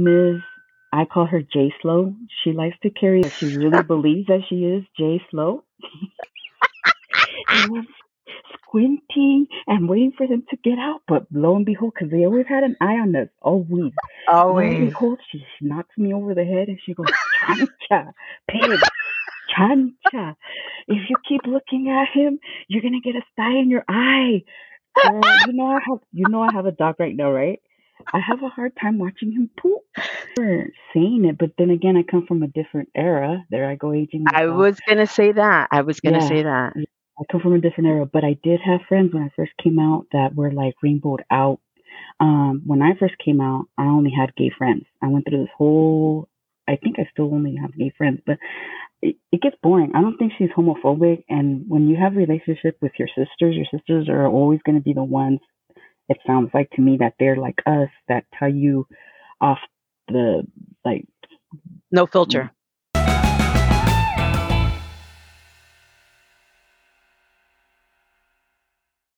Ms. I call her J Slow. She likes to carry that she really believes that she is J Slow. And I'm squinting and waiting for them to get out. But lo and behold, because they always had an eye on us, always. Always. Lo and behold, she knocks me over the head and she goes, "Chancha, pig, chancha. If you keep looking at him, you're going to get a sty in your eye." Girl, you know I have a dog right now, right? I have a hard time watching him poop. Never seen it, but then again, I come from a different era. There I go aging. I was gonna say that. Yeah, I come from a different era, but I did have friends when I first came out that were like rainbowed out. When I first came out, I only had gay friends. I went through this whole. I think I still only have gay friends, but it gets boring. I don't think she's homophobic, and when you have a relationship with your sisters are always going to be the ones. It sounds like to me that they're like us that tell you off the like no filter.